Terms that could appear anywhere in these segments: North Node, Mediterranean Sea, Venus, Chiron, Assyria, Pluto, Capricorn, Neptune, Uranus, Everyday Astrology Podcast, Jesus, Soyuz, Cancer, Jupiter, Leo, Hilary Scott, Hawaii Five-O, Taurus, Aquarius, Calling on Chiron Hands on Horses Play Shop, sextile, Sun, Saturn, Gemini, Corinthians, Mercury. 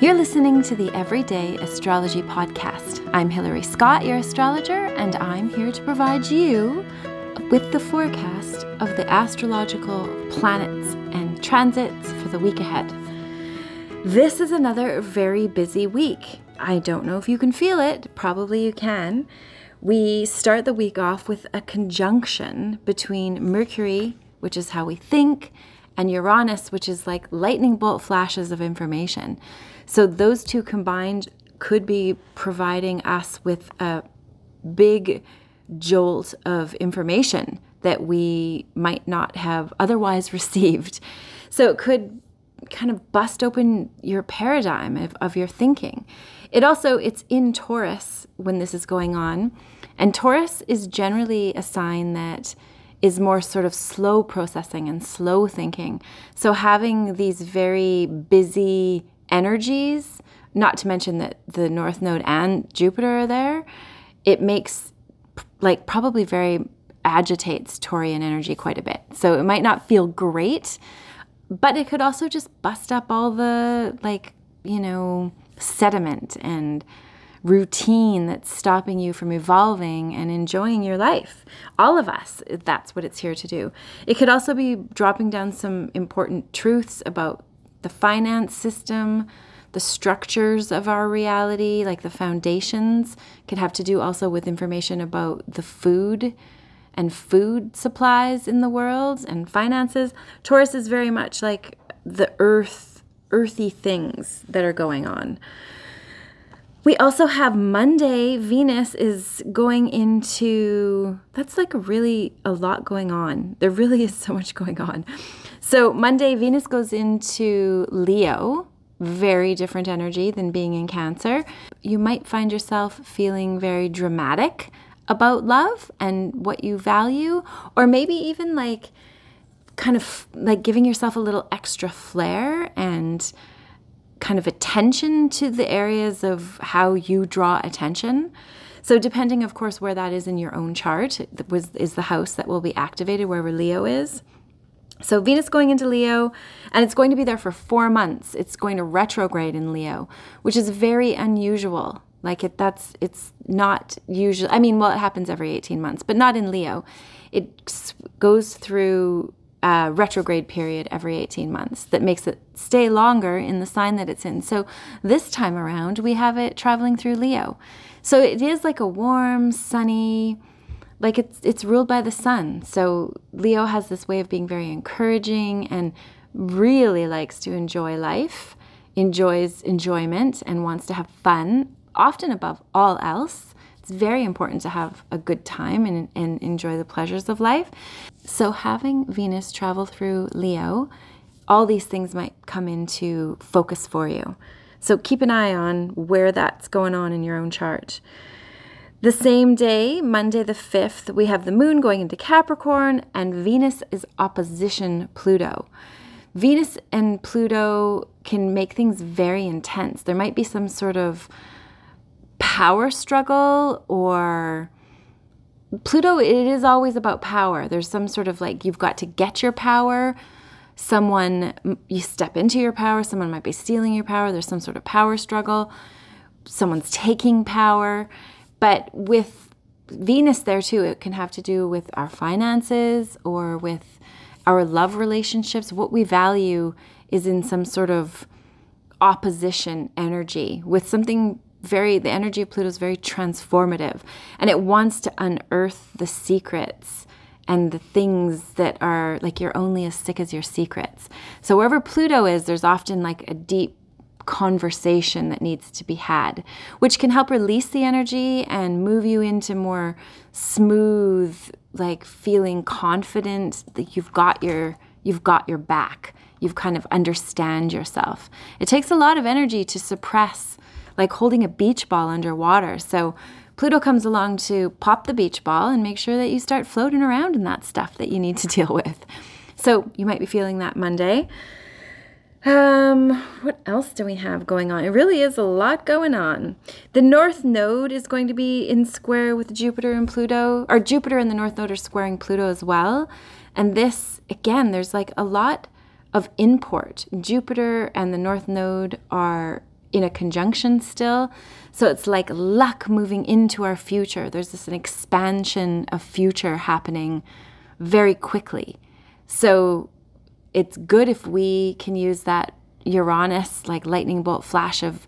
You're listening to the Everyday Astrology Podcast. I'm Hilary Scott, your astrologer, and I'm here to provide you with the forecast of the astrological planets and transits for the week ahead. This is another very busy week. I don't know if you can feel it. Probably you can. We start the week off with a conjunction between Mercury, which is how we think, and Uranus, which is like lightning bolt flashes of information. So those two combined could be providing us with a big jolt of information that we might not have otherwise received. So it could kind of bust open your paradigm of your thinking. It's in Taurus when this is going on. And Taurus is generally a sign that is more sort of slow processing and slow thinking. So having these very busy energies, not to mention that the North Node and Jupiter are there, it makes like probably very agitates Taurian energy quite a bit. So it might not feel great, but it could also just bust up all the sediment and routine that's stopping you from evolving and enjoying your life. All of us, that's what it's here to do. It could also be dropping down some important truths about the finance system, the structures of our reality, like the foundations. It could have to do also with information about the food and food supplies in the world and finances. Taurus is very much like the earthy things that are going on. We also have Monday. Venus is going into, that's like really a lot going on. There really is so much going on. So Monday, Venus goes into Leo, very different energy than being in Cancer. You might find yourself feeling very dramatic about love and what you value, or maybe even like kind of like giving yourself a little extra flair and kind of attention to the areas of how you draw attention. So depending, of course, where that is in your own chart, is the house that will be activated wherever Leo is. So Venus going into Leo, and it's going to be there for 4 months. It's going to retrograde in Leo, which is very unusual. It's not usual. It happens every 18 months, but not in Leo. It goes through a retrograde period every 18 months that makes it stay longer in the sign that it's in. So this time around, we have it traveling through Leo. So it is like a warm, sunny, like it's ruled by the sun. So Leo has this way of being very encouraging and really likes to enjoy life, enjoys enjoyment, and wants to have fun, often above all else. It's very important to have a good time and enjoy the pleasures of life. So having Venus travel through Leo, all these things might come into focus for you. So keep an eye on where that's going on in your own chart. The same day, Monday the 5th, we have the moon going into Capricorn, and Venus is opposition Pluto. Venus and Pluto can make things very intense. There might be some sort of power struggle, or Pluto, it is always about power. There's some sort of like you've got to get your power. You step into your power. Someone might be stealing your power. There's some sort of power struggle. Someone's taking power. But with Venus there too, it can have to do with our finances or with our love relationships. What we value is in some sort of opposition energy with something. The energy of Pluto is very transformative, and it wants to unearth the secrets and the things that are like you're only as sick as your secrets. So wherever Pluto is, there's often like a deep conversation that needs to be had, which can help release the energy and move you into more smooth, like feeling confident that you've got your back. You've kind of understand yourself. It takes a lot of energy to suppress, like holding a beach ball underwater. So Pluto comes along to pop the beach ball and make sure that you start floating around in that stuff that you need to deal with. So you might be feeling that Monday. What else do we have going on? It really is a lot going on. The North Node is going to be in square with Jupiter and Pluto, or Jupiter and the North Node are squaring Pluto as well. And this, again, there's like a lot of import. Jupiter and the North Node are in a conjunction still. So it's like luck moving into our future. There's this an expansion of future happening very quickly. So it's good if we can use that Uranus, like lightning bolt flash of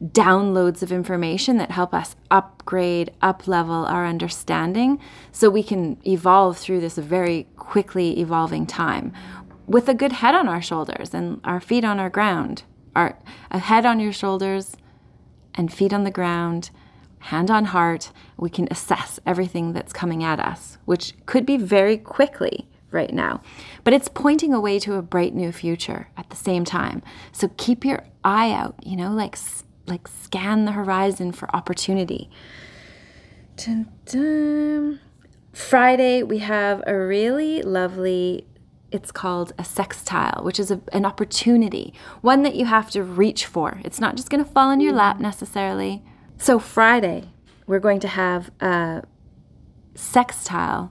downloads of information that help us upgrade, up-level our understanding so we can evolve through this very quickly evolving time with a good head on our shoulders and our feet on our ground. A head on your shoulders and feet on the ground, hand on heart, we can assess everything that's coming at us, which could be very quickly right now. But it's pointing away to a bright new future at the same time. So keep your eye out, you know, like scan the horizon for opportunity. Dun, dun. Friday, we have a really lovely, it's called a sextile, which is an opportunity, one that you have to reach for. It's not just going to fall in your lap necessarily. So Friday, we're going to have a sextile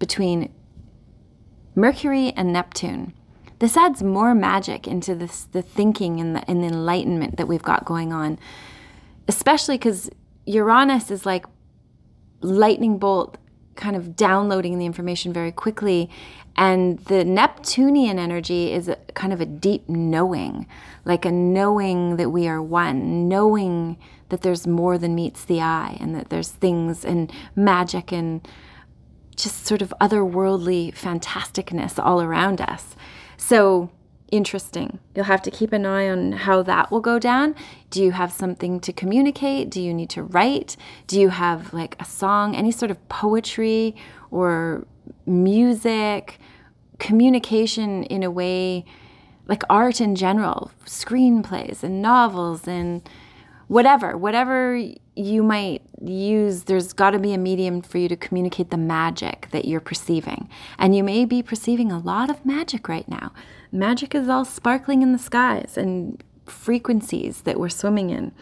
between Mercury and Neptune. This adds more magic into this, the thinking and the enlightenment that we've got going on, especially because Uranus is like lightning bolt kind of downloading the information very quickly. And the Neptunian energy is a kind of a deep knowing, like a knowing that we are one, knowing that there's more than meets the eye and that there's things and magic and just sort of otherworldly fantasticness all around us. So interesting. You'll have to keep an eye on how that will go down. Do you have something to communicate? Do you need to write? Do you have like a song, any sort of poetry or music, communication in a way, like art in general, screenplays and novels and whatever you might use, there's got to be a medium for you to communicate the magic that you're perceiving. And you may be perceiving a lot of magic right now. Magic is all sparkling in the skies and frequencies that we're swimming in.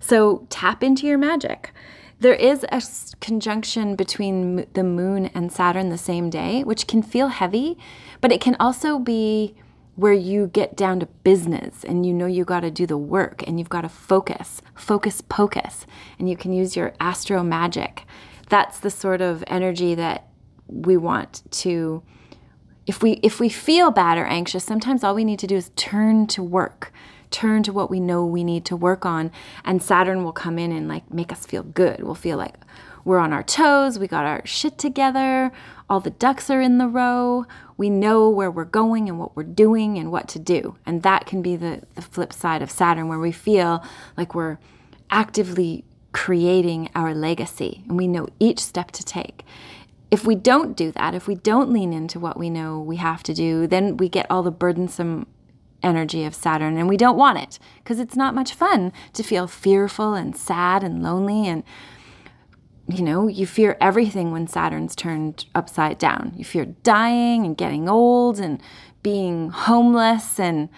So tap into your magic. There is a conjunction between the moon and Saturn the same day, which can feel heavy, but it can also be where you get down to business and you know you got to do the work and you've got to focus, and you can use your astro magic. That's the sort of energy that we want to, if we feel bad or anxious, sometimes all we need to do is turn to work, turn to what we know we need to work on, and Saturn will come in and like make us feel good. We'll feel like we're on our toes, we got our shit together, all the ducks are in the row, we know where we're going and what we're doing and what to do. And that can be the flip side of Saturn, where we feel like we're actively creating our legacy and we know each step to take. If we don't do that, if we don't lean into what we know we have to do, then we get all the burdensome energy of Saturn, and we don't want it, because it's not much fun to feel fearful and sad and lonely and, you know, you fear everything when Saturn's turned upside down. You fear dying and getting old and being homeless and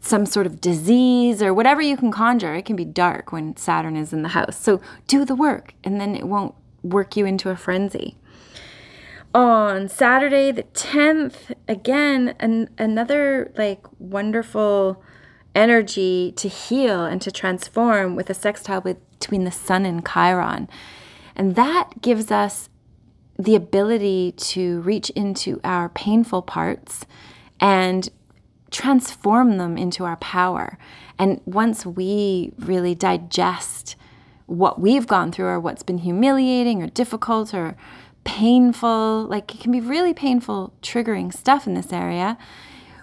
some sort of disease or whatever you can conjure. It can be dark when Saturn is in the house. So do the work, and then it won't work you into a frenzy. On Saturday the 10th, again, another like wonderful energy to heal and to transform with a sextile between the sun and Chiron. And that gives us the ability to reach into our painful parts and transform them into our power. And once we really digest what we've gone through or what's been humiliating or difficult or painful, like it can be really painful, triggering stuff in this area.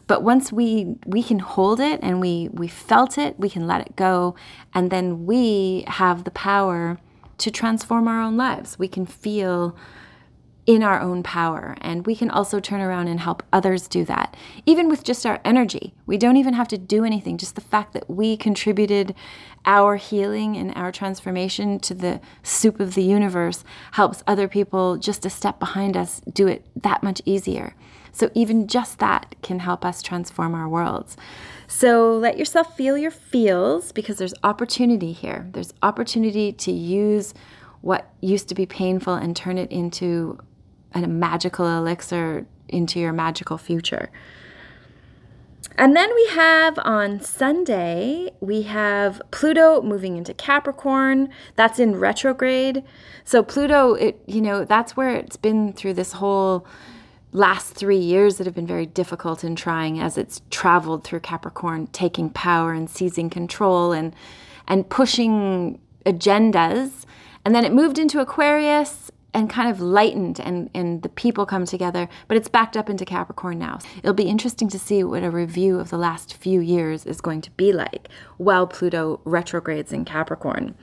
But once we can hold it and we felt it, we can let it go. And then we have the power to transform our own lives. We can feel in our own power. And we can also turn around and help others do that. Even with just our energy. We don't even have to do anything. Just the fact that we contributed our healing and our transformation to the soup of the universe helps other people just a step behind us do it that much easier. So even just that can help us transform our worlds. So let yourself feel your feels, because there's opportunity here. There's opportunity to use what used to be painful and turn it into a magical elixir into your magical future. And then we have on Sunday, we have Pluto moving into Capricorn. That's in retrograde. So Pluto, that's where it's been through this whole last 3 years that have been very difficult and trying as it's traveled through Capricorn, taking power and seizing control and pushing agendas. And then it moved into Aquarius and kind of lightened and the people come together, but it's backed up into Capricorn now. It'll be interesting to see what a review of the last few years is going to be like while Pluto retrogrades in Capricorn.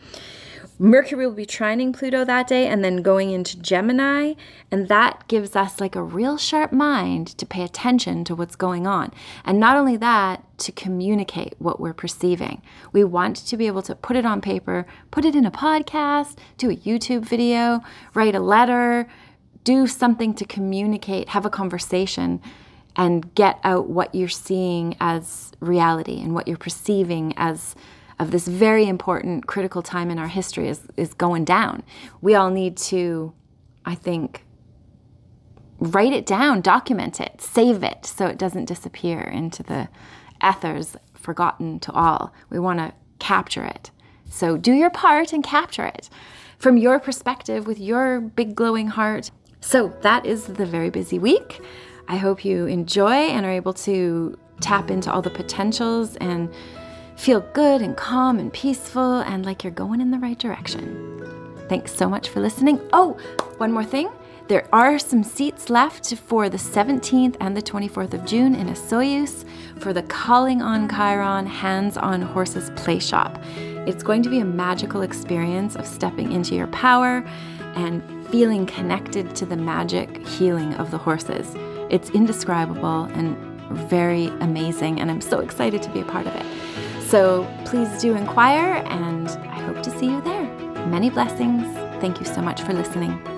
Mercury will be trining Pluto that day and then going into Gemini, and that gives us like a real sharp mind to pay attention to what's going on. And not only that, to communicate what we're perceiving. We want to be able to put it on paper, put it in a podcast, do a YouTube video, write a letter, do something to communicate, have a conversation, and get out what you're seeing as reality and what you're perceiving as of this very important critical time in our history is going down. We all need to, I think, write it down, document it, save it so it doesn't disappear into the ethers, forgotten to all. We want to capture it. So do your part and capture it from your perspective with your big glowing heart. So that is the very busy week. I hope you enjoy and are able to tap into all the potentials and feel good and calm and peaceful and like you're going in the right direction. Thanks so much for listening. Oh, one more thing. There are some seats left for the 17th and the 24th of June in a Soyuz for the Calling on Chiron Hands on Horses Play Shop. It's going to be a magical experience of stepping into your power and feeling connected to the magic healing of the horses. It's indescribable and very amazing, and I'm so excited to be a part of it. So please do inquire, and I hope to see you there. Many blessings. Thank you so much for listening.